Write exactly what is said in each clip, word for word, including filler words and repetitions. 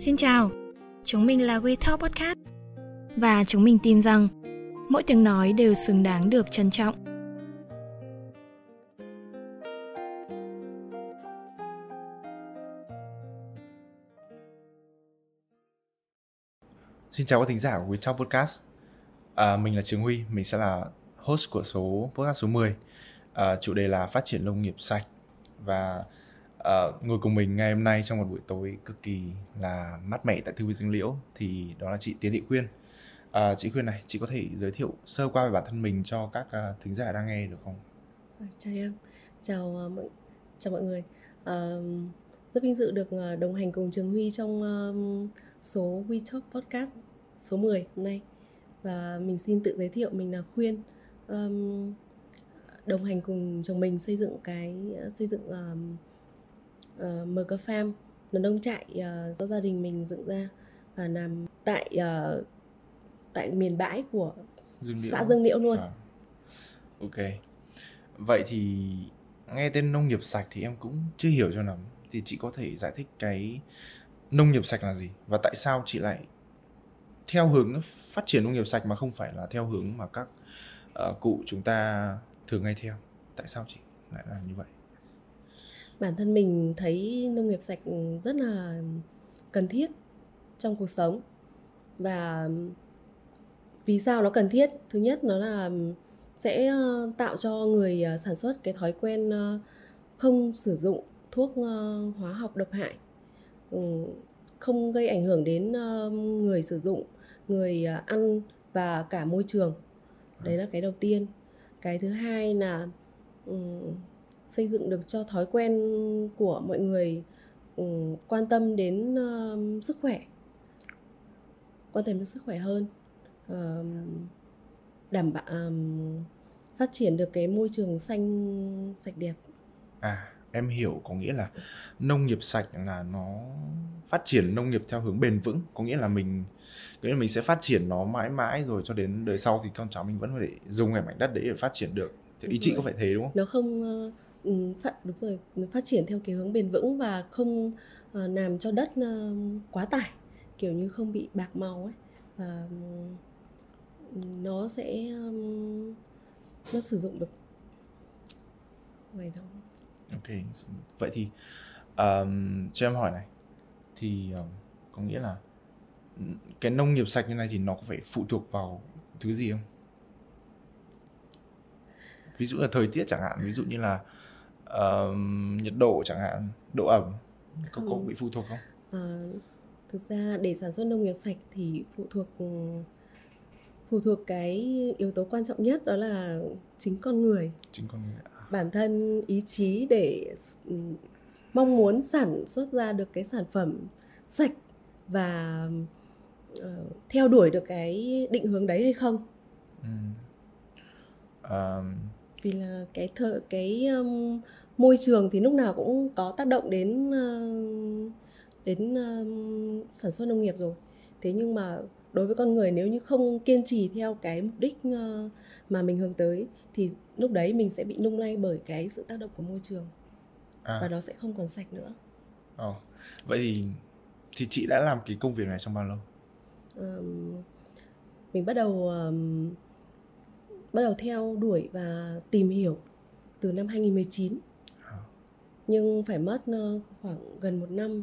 Xin chào, chúng mình là We Talk Podcast và chúng mình tin rằng mỗi tiếng nói đều xứng đáng được trân trọng. Xin chào các thính giả của We Talk Podcast. À, mình là Trường Huy, mình sẽ là host của số podcast số mười. À, chủ đề là phát triển nông nghiệp sạch. Và à, ngồi cùng mình ngày hôm nay trong một buổi tối cực kỳ là mát mẻ tại Thư viện Dương Liễu thì đó là chị Tiến Thị Khuyên. À, chị Khuyên này, chị có thể giới thiệu sơ qua về bản thân mình cho các uh, thính giả đang nghe được không? Chào em, chào, uh, mọi... chào mọi người. Uh, rất vinh dự được uh, đồng hành cùng Trường Huy trong uh, số We Talk Podcast số mười hôm nay. Và mình xin tự giới thiệu, mình là Khuyên, um, đồng hành cùng chồng mình xây dựng cái xây dựng um, uh, mở cái farm nông nông trại uh, do gia đình mình dựng ra và nằm tại uh, tại miền bãi của xã Dương Liễu luôn. À. Ok. Vậy thì nghe tên nông nghiệp sạch thì em cũng chưa hiểu cho lắm, thì chị có thể giải thích cái nông nghiệp sạch là gì và tại sao chị lại theo hướng phát triển nông nghiệp sạch mà không phải là theo hướng mà các uh, cụ chúng ta thường ngay theo? Tại sao chị lại làm như vậy? Bản thân mình thấy nông nghiệp sạch rất là cần thiết trong cuộc sống. Và vì sao nó cần thiết? Thứ nhất, nó là sẽ tạo cho người sản xuất cái thói quen không sử dụng thuốc hóa học độc hại, không gây ảnh hưởng đến người sử dụng, người ăn và cả môi trường. Đấy là cái đầu tiên. Cái thứ hai là um, xây dựng được cho thói quen của mọi người um, quan tâm đến uh, sức khỏe, quan tâm đến sức khỏe hơn, uh, đảm bảo um, phát triển được cái môi trường xanh sạch đẹp. À, em hiểu, có nghĩa là nông nghiệp sạch là nó phát triển nông nghiệp theo hướng bền vững, có nghĩa là mình nghĩa là mình sẽ phát triển nó mãi mãi rồi cho đến đời sau thì con cháu mình vẫn có thể dùng cái mảnh đất đấy để phát triển được. Thì ý chị có phải thế đúng không? Nó không uh, phát đúng rồi, nó phát triển theo cái hướng bền vững và không uh, làm cho đất uh, quá tải, kiểu như không bị bạc màu ấy, và uh, nó sẽ um, nó sử dụng được. Vậy đó. Ok, vậy thì um, cho em hỏi này, thì um, có nghĩa là cái nông nghiệp sạch như này thì nó có phải phụ thuộc vào thứ gì không? Ví dụ là thời tiết chẳng hạn, ví dụ như là um, nhiệt độ chẳng hạn, độ ẩm, có, có bị phụ thuộc không? À, thực ra để sản xuất nông nghiệp sạch thì phụ thuộc phụ thuộc cái yếu tố quan trọng nhất, đó là chính con người. Chính con người. Bản thân ý chí để mong muốn sản xuất ra được cái sản phẩm sạch và uh, theo đuổi được cái định hướng đấy hay không? Ừ. Um... Vì là cái thợ, cái um, môi trường thì lúc nào cũng có tác động đến uh, đến uh, sản xuất nông nghiệp rồi. Thế nhưng mà đối với con người, nếu như không kiên trì theo cái mục đích mà mình hướng tới thì lúc đấy mình sẽ bị lung lay bởi cái sự tác động của môi trường. À. Và nó sẽ không còn sạch nữa. Ờ. Vậy thì, thì chị đã làm cái công việc này trong bao lâu? À, mình bắt đầu um, bắt đầu theo đuổi và tìm hiểu từ năm hai nghìn mười chín. À. Nhưng phải mất khoảng gần một năm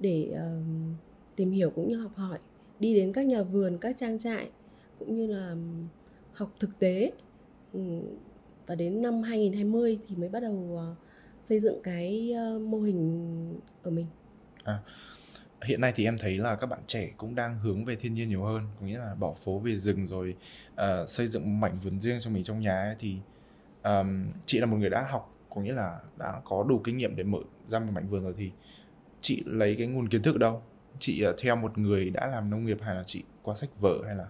để um, tìm hiểu cũng như học hỏi, đi đến các nhà vườn, các trang trại, cũng như là học thực tế. Và đến năm hai nghìn hai mươi thì mới bắt đầu xây dựng cái mô hình ở mình. À, hiện nay thì em thấy là các bạn trẻ cũng đang hướng về thiên nhiên nhiều hơn, có nghĩa là bỏ phố về rừng rồi uh, xây dựng mảnh vườn riêng cho mình trong nhà ấy. Thì um, chị là một người đã học, có nghĩa là đã có đủ kinh nghiệm để mở ra một mảnh vườn rồi, thì chị lấy cái nguồn kiến thức ở đâu? Chị theo một người đã làm nông nghiệp hay là chị qua sách vở hay là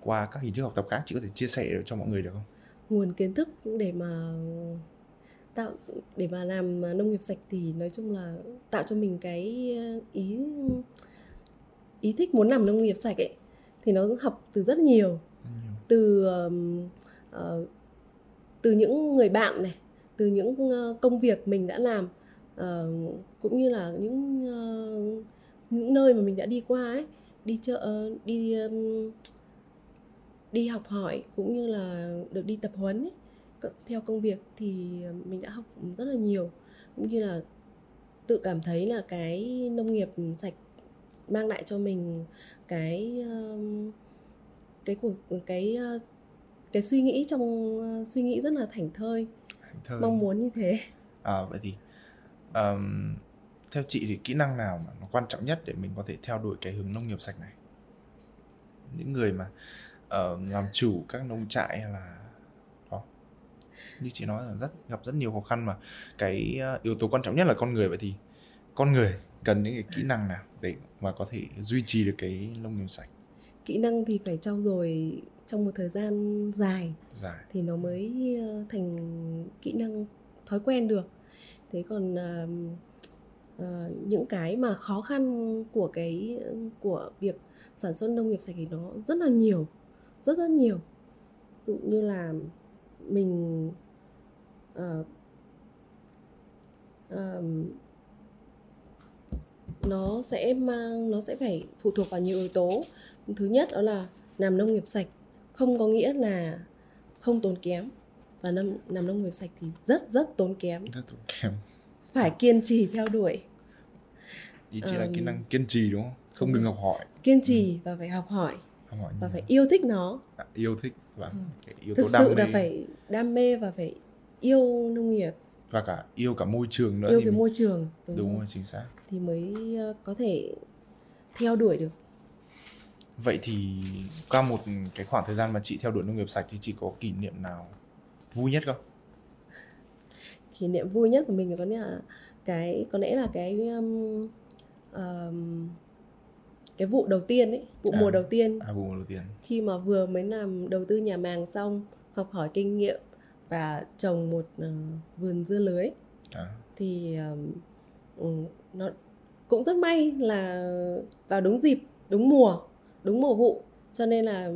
qua các hình thức học tập khác? Chị có thể chia sẻ cho mọi người được không? Nguồn kiến thức để mà tạo để mà làm nông nghiệp sạch thì nói chung là tạo cho mình cái ý ý thích muốn làm nông nghiệp sạch ấy, thì nó học từ rất nhiều, ừ. từ uh, từ những người bạn này, từ những công việc mình đã làm, uh, cũng như là những uh, những nơi mà mình đã đi qua ấy, đi chợ, đi đi học hỏi cũng như là được đi tập huấn ấy, theo công việc thì mình đã học rất là nhiều, cũng như là tự cảm thấy là cái nông nghiệp sạch mang lại cho mình cái cái cuộc cái cái suy nghĩ trong suy nghĩ rất là thảnh thơi, thơi. Mong muốn như thế. À, vậy thì um, theo chị thì kỹ năng nào mà nó quan trọng nhất để mình có thể theo đuổi cái hướng nông nghiệp sạch này? Những người mà uh, làm chủ các nông trại là đó, như chị nói là rất gặp rất nhiều khó khăn mà cái uh, yếu tố quan trọng nhất là con người. Vậy thì con người cần những cái kỹ năng nào để mà có thể duy trì được cái nông nghiệp sạch? Kỹ năng thì phải trau dồi trong một thời gian dài, dài thì nó mới thành kỹ năng thói quen được. Thế còn uh, uh, những cái mà khó khăn của cái của việc sản xuất nông nghiệp sạch thì nó rất là nhiều, rất rất nhiều. Ví dụ như là mình uh, uh, nó sẽ mang nó sẽ phải phụ thuộc vào nhiều yếu tố. Thứ nhất đó là làm nông nghiệp sạch không có nghĩa là không tốn kém, và làm, làm nông nghiệp sạch thì rất rất tốn kém, rất tốn kém. Phải kiên trì theo đuổi. Ý chị à, là kỹ năng kiên trì đúng không? Không ngừng học hỏi. Kiên trì ừ. và phải học hỏi, học hỏi và phải yêu thích nó. À, yêu thích và ừ. cái yếu tố đam mê. Thực sự là phải đam mê và phải yêu nông nghiệp. Và cả yêu cả môi trường nữa. Yêu thì cái mình... môi trường. Đúng, đúng rồi, chính xác. Thì mới có thể theo đuổi được. Vậy thì qua một cái khoảng thời gian mà chị theo đuổi nông nghiệp sạch thì chị có kỷ niệm nào vui nhất không? Kỷ niệm vui nhất của mình có lẽ là cái có lẽ là cái um, um, cái vụ đầu tiên ấy, vụ à, mùa đầu tiên. À, vụ mùa đầu tiên. Khi mà vừa mới làm đầu tư nhà màng xong, học hỏi kinh nghiệm và trồng một uh, vườn dưa lưới. À. Thì um, nó cũng rất may là vào đúng dịp, đúng mùa. Đúng mùa vụ, cho nên là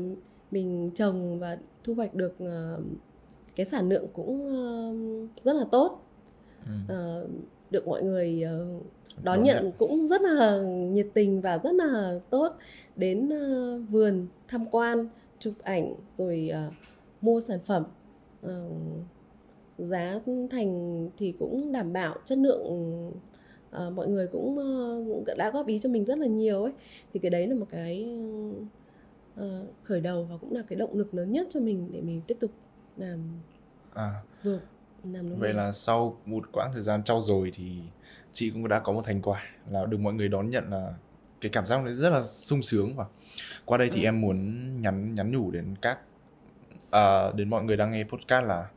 mình trồng và thu hoạch được uh, cái sản lượng cũng uh, rất là tốt. ừ. uh, Được mọi người uh, đón, đón nhận đấy. Cũng rất là nhiệt tình và rất là tốt. Đến uh, vườn tham quan, chụp ảnh, rồi uh, mua sản phẩm. uh, Giá thành thì cũng đảm bảo, chất lượng à, mọi người cũng uh, đã góp ý cho mình rất là nhiều ấy. Thì cái đấy là một cái uh, khởi đầu và cũng là cái động lực lớn nhất cho mình để mình tiếp tục làm à. Được làm đúng. Vậy mình. Là sau một quãng thời gian trau dồi thì chị cũng đã có một thành quả là được mọi người đón nhận, là cái cảm giác đấy rất là sung sướng. Và qua đây thì à. em muốn nhắn nhắn nhủ đến các uh, đến mọi người đang nghe podcast là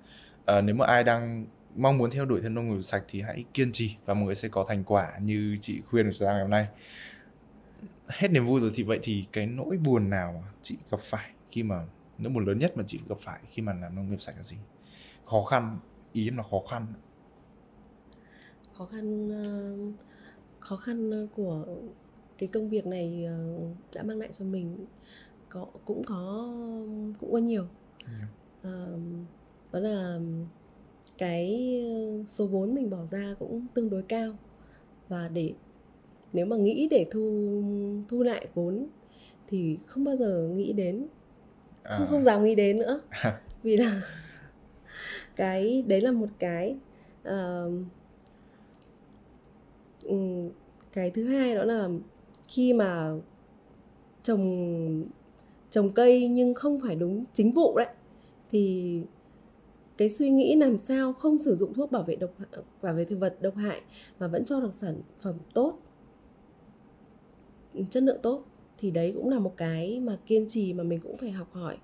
uh, nếu mà ai đang mong muốn theo đuổi theo nông nghiệp sạch thì hãy kiên trì và mọi người sẽ có thành quả như chị khuyên của chúng ta ngày hôm nay. Hết niềm vui rồi thì vậy thì cái nỗi buồn nào chị gặp phải khi mà nỗi buồn lớn nhất mà chị gặp phải khi mà làm nông nghiệp sạch là gì? Khó khăn, ý em là khó khăn. Khó khăn khó khăn của cái công việc này đã mang lại cho mình có cũng có cũng có nhiều. Ừ. À, đó là cái số vốn mình bỏ ra cũng tương đối cao, và để nếu mà nghĩ để thu thu lại vốn thì không bao giờ nghĩ đến, không, à. không dám nghĩ đến nữa. Vì là cái đấy là một cái uh, cái thứ hai đó là khi mà trồng trồng cây nhưng không phải đúng chính vụ đấy thì cái suy nghĩ làm sao không sử dụng thuốc bảo vệ độc bảo vệ thực vật độc hại mà vẫn cho được sản phẩm tốt, chất lượng tốt, thì đấy cũng là một cái mà kiên trì mà mình cũng phải học hỏi,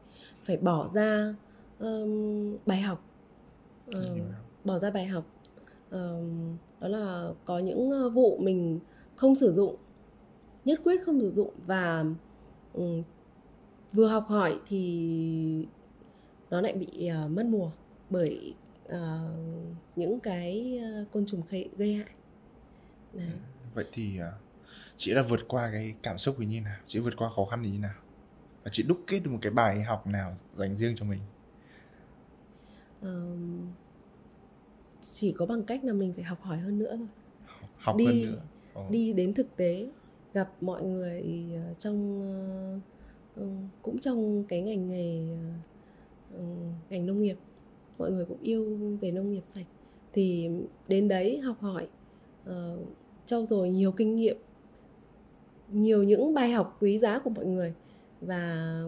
phải bỏ ra um, bài học, uh, bỏ ra bài học. Um, đó là có những vụ mình không sử dụng, nhất quyết không sử dụng, và um, vừa học hỏi thì nó lại bị uh, mất mùa bởi uh, những cái uh, côn trùng gây hại. Đấy. Vậy thì uh, chị đã vượt qua cái cảm xúc như nào? Chị vượt qua khó khăn như nào? Và chị đúc kết được một cái bài học nào dành riêng cho mình? Uh, chỉ có bằng cách là mình phải học hỏi hơn nữa thôi. Học, học đi, hơn nữa. Oh. Đi đến thực tế, gặp mọi người trong cũng trong cái ngành nghề ngành nông nghiệp, mọi người cũng yêu về nông nghiệp sạch, thì đến đấy học hỏi, trau dồi nhiều kinh nghiệm, nhiều những bài học quý giá của mọi người, và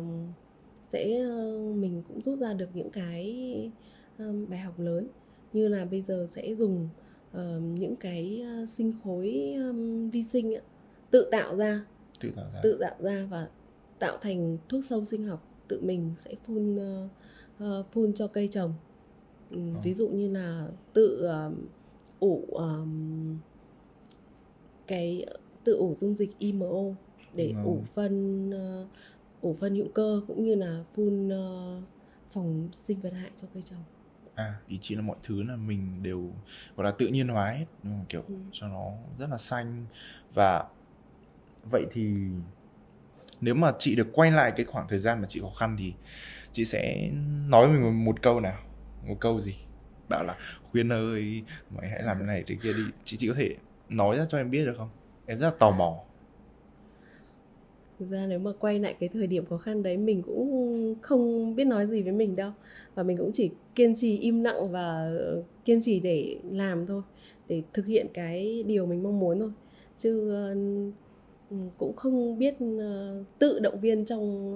sẽ mình cũng rút ra được những cái bài học lớn, như là bây giờ sẽ dùng những cái sinh khối vi sinh tự tạo ra tự tạo ra, tự tạo ra và tạo thành thuốc sâu sinh học, tự mình sẽ phun phun cho cây trồng. Ừ. Ví dụ như là tự ủ um, cái tự ủ dung dịch I M O để ừ. ủ phân uh, ủ phân hữu cơ, cũng như là phun uh, phòng sinh vật hại cho cây trồng. À, ý chí là mọi thứ là mình đều gọi là tự nhiên hóa hết, nhưng mà kiểu ừ. cho nó rất là xanh. Và vậy thì nếu mà chị được quay lại cái khoảng thời gian mà chị khó khăn thì chị sẽ nói với mình một câu nào? Một câu gì? Bảo là Khuyên ơi, mày hãy làm cái này cái kia đi. Chị chị có thể nói ra cho em biết được không? Em rất là tò mò. Thực ra nếu mà quay lại cái thời điểm khó khăn đấy, mình cũng không biết nói gì với mình đâu. Và mình cũng chỉ kiên trì im lặng và kiên trì để làm thôi, để thực hiện cái điều mình mong muốn thôi. Chứ cũng không biết, tự động viên trong,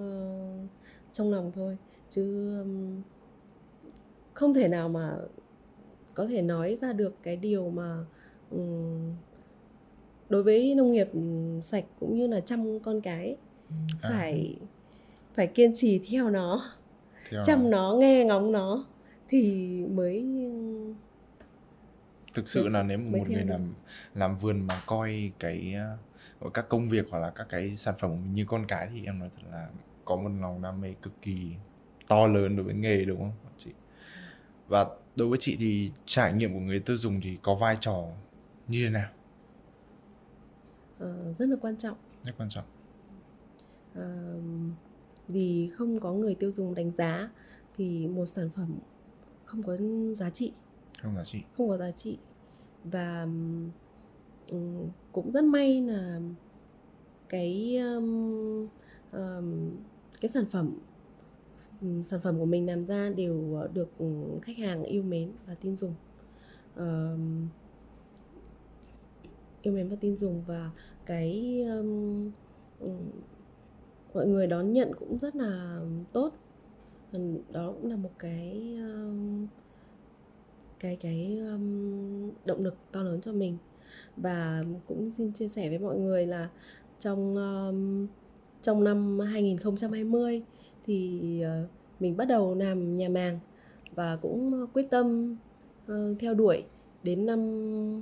trong lòng thôi. Chứ không thể nào mà có thể nói ra được cái điều mà um, đối với nông nghiệp sạch cũng như là chăm con cái à. phải phải kiên trì theo nó, theo chăm nó. nó, nghe ngóng nó thì mới thực sự là nếu một người làm làm vườn mà coi cái các công việc hoặc là các cái sản phẩm như con cái thì em nói thật là có một lòng đam mê cực kỳ to lớn đối với nghề, đúng không chị? Và đối với chị thì trải nghiệm của người tiêu dùng thì có vai trò như thế nào? À, rất là quan trọng. Rất quan trọng. À, vì không có người tiêu dùng đánh giá thì một sản phẩm không có giá trị. Không giá trị. Không có giá trị. Và um, cũng rất may là cái um, um, cái sản phẩm sản phẩm của mình làm ra đều được khách hàng yêu mến và tin dùng, uh, yêu mến và tin dùng và cái um, mọi người đón nhận cũng rất là tốt. Đó cũng là một cái um, cái cái um, động lực to lớn cho mình. Và cũng xin chia sẻ với mọi người là trong um, trong năm hai không hai không thì mình bắt đầu làm nhà màng và cũng quyết tâm theo đuổi đến năm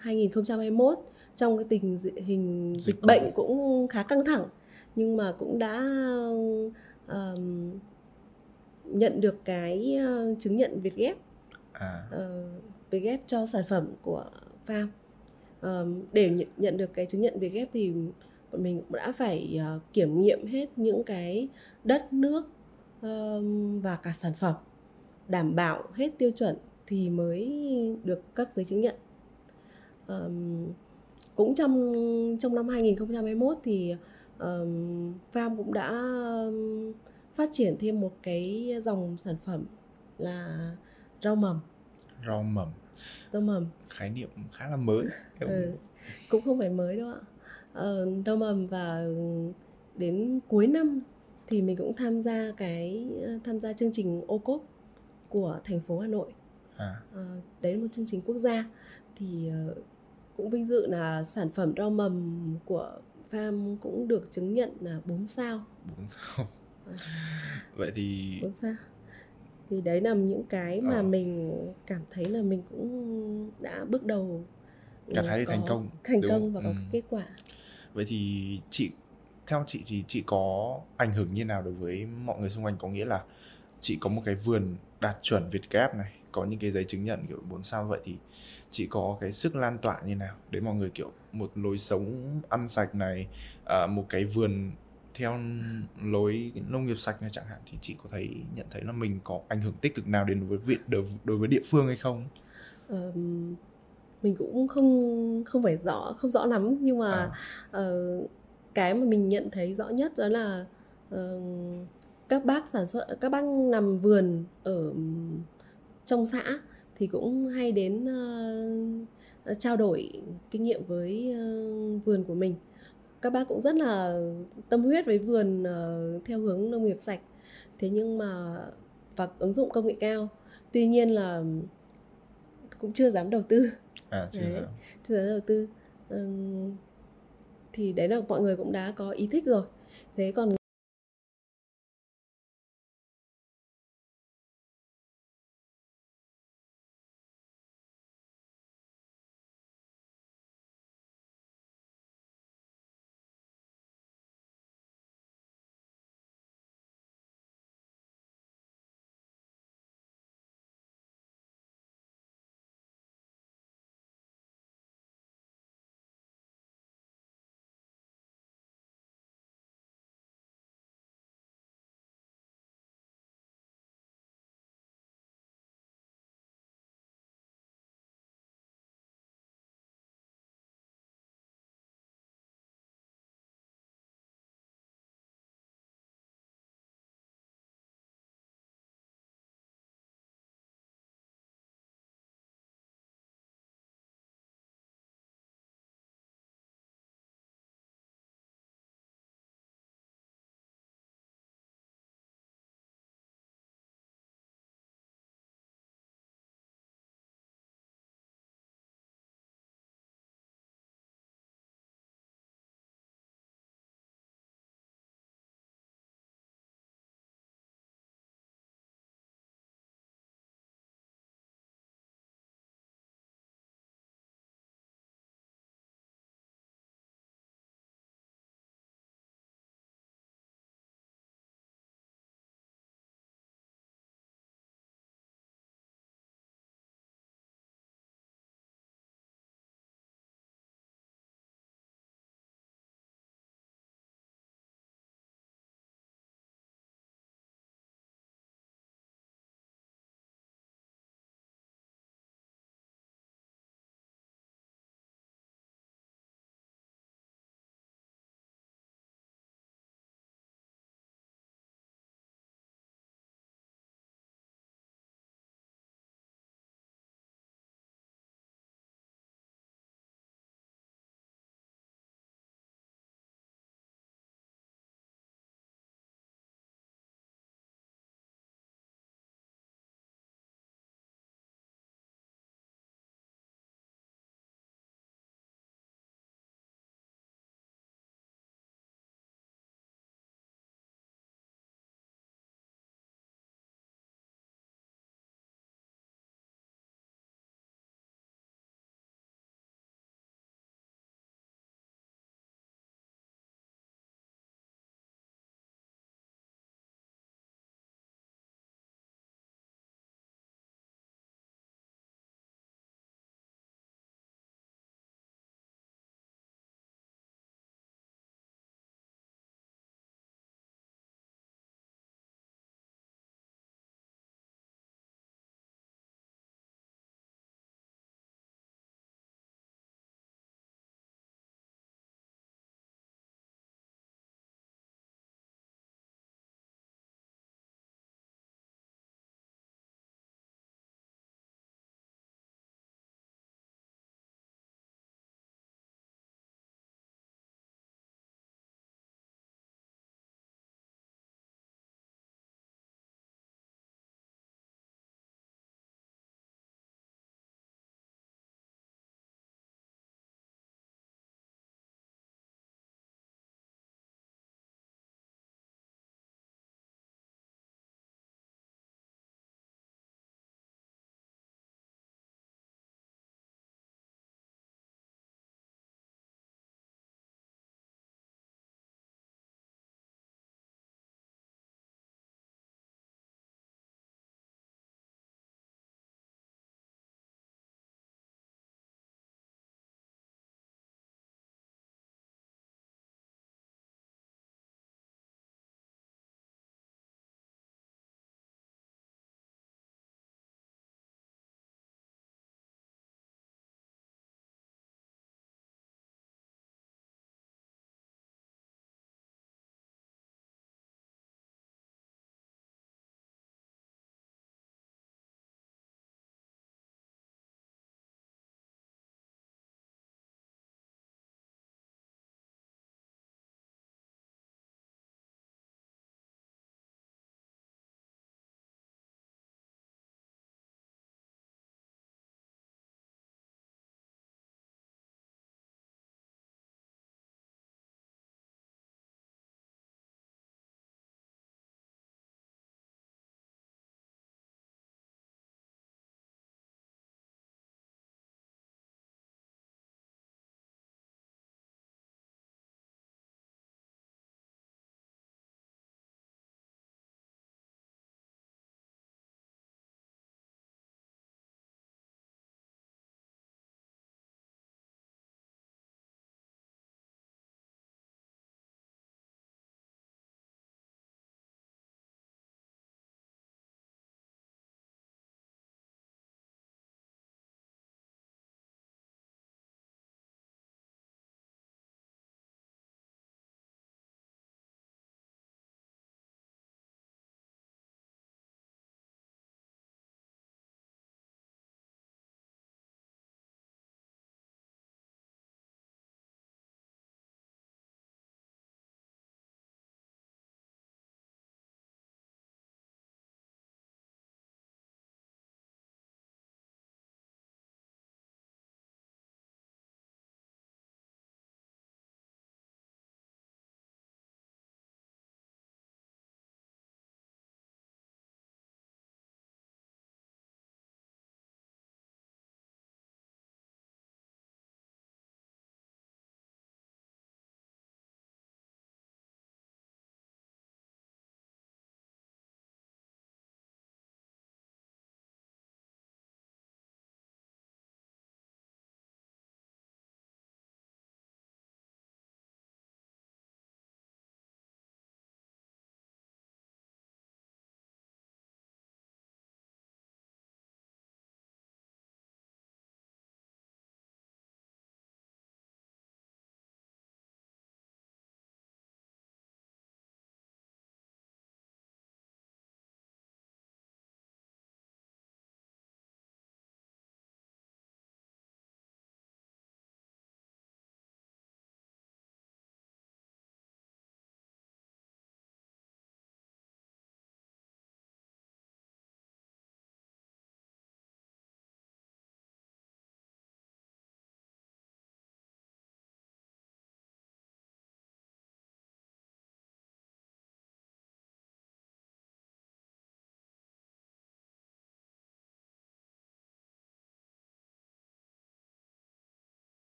hai không hai mốt, trong cái tình hình dịch bệnh cũng khá căng thẳng, nhưng mà cũng đã um, nhận được cái chứng nhận VietGAP à. uh, VietGAP cho sản phẩm của farm. Um, để nhận, nhận được cái chứng nhận VietGAP thì mình cũng đã phải uh, kiểm nghiệm hết những cái đất nước và cả sản phẩm, đảm bảo hết tiêu chuẩn thì mới được cấp giấy chứng nhận. um, Cũng trong, trong năm hai không hai mốt thì um, farm cũng đã um, phát triển thêm một cái dòng sản phẩm là rau mầm. Rau mầm Rau mầm khái niệm khá là mới. ừ, Cũng không phải mới đâu ạ. uh, Rau mầm. Và đến cuối năm thì mình cũng tham gia cái tham gia chương trình ô cốp của thành phố Hà Nội. À. À, đấy là một chương trình quốc gia, thì uh, cũng vinh dự là sản phẩm rau mầm của farm cũng được chứng nhận là bốn sao. bốn sao. À. Vậy thì bốn sao. Thì đấy là những cái mà à. mình cảm thấy là mình cũng đã bước đầu cảm thấy thành công, thành Đúng. công và có ừ. kết quả. Vậy thì chị theo chị thì chị có ảnh hưởng như nào đối với mọi người xung quanh? Có nghĩa là chị có một cái vườn đạt chuẩn VietGAP này, có những cái giấy chứng nhận kiểu bốn sao, vậy thì chị có cái sức lan tỏa như nào để mọi người kiểu một lối sống ăn sạch này, một cái vườn theo lối nông nghiệp sạch này chẳng hạn, thì chị có thấy nhận thấy là mình có ảnh hưởng tích cực nào đến đối với đối với địa phương hay không? Ừ. Mình cũng không không phải rõ không rõ lắm, nhưng mà à. uh, cái mà mình nhận thấy rõ nhất đó là uh, các bác sản xuất, các bác làm vườn ở trong xã thì cũng hay đến uh, trao đổi kinh nghiệm với uh, vườn của mình. Các bác cũng rất là tâm huyết với vườn uh, theo hướng nông nghiệp sạch, thế nhưng mà và ứng dụng công nghệ cao. Tuy nhiên là cũng chưa dám đầu tư. À, chưa, đấy, chưa dám đầu tư. Uh, thì đấy là mọi người cũng đã có ý thích rồi. Thế còn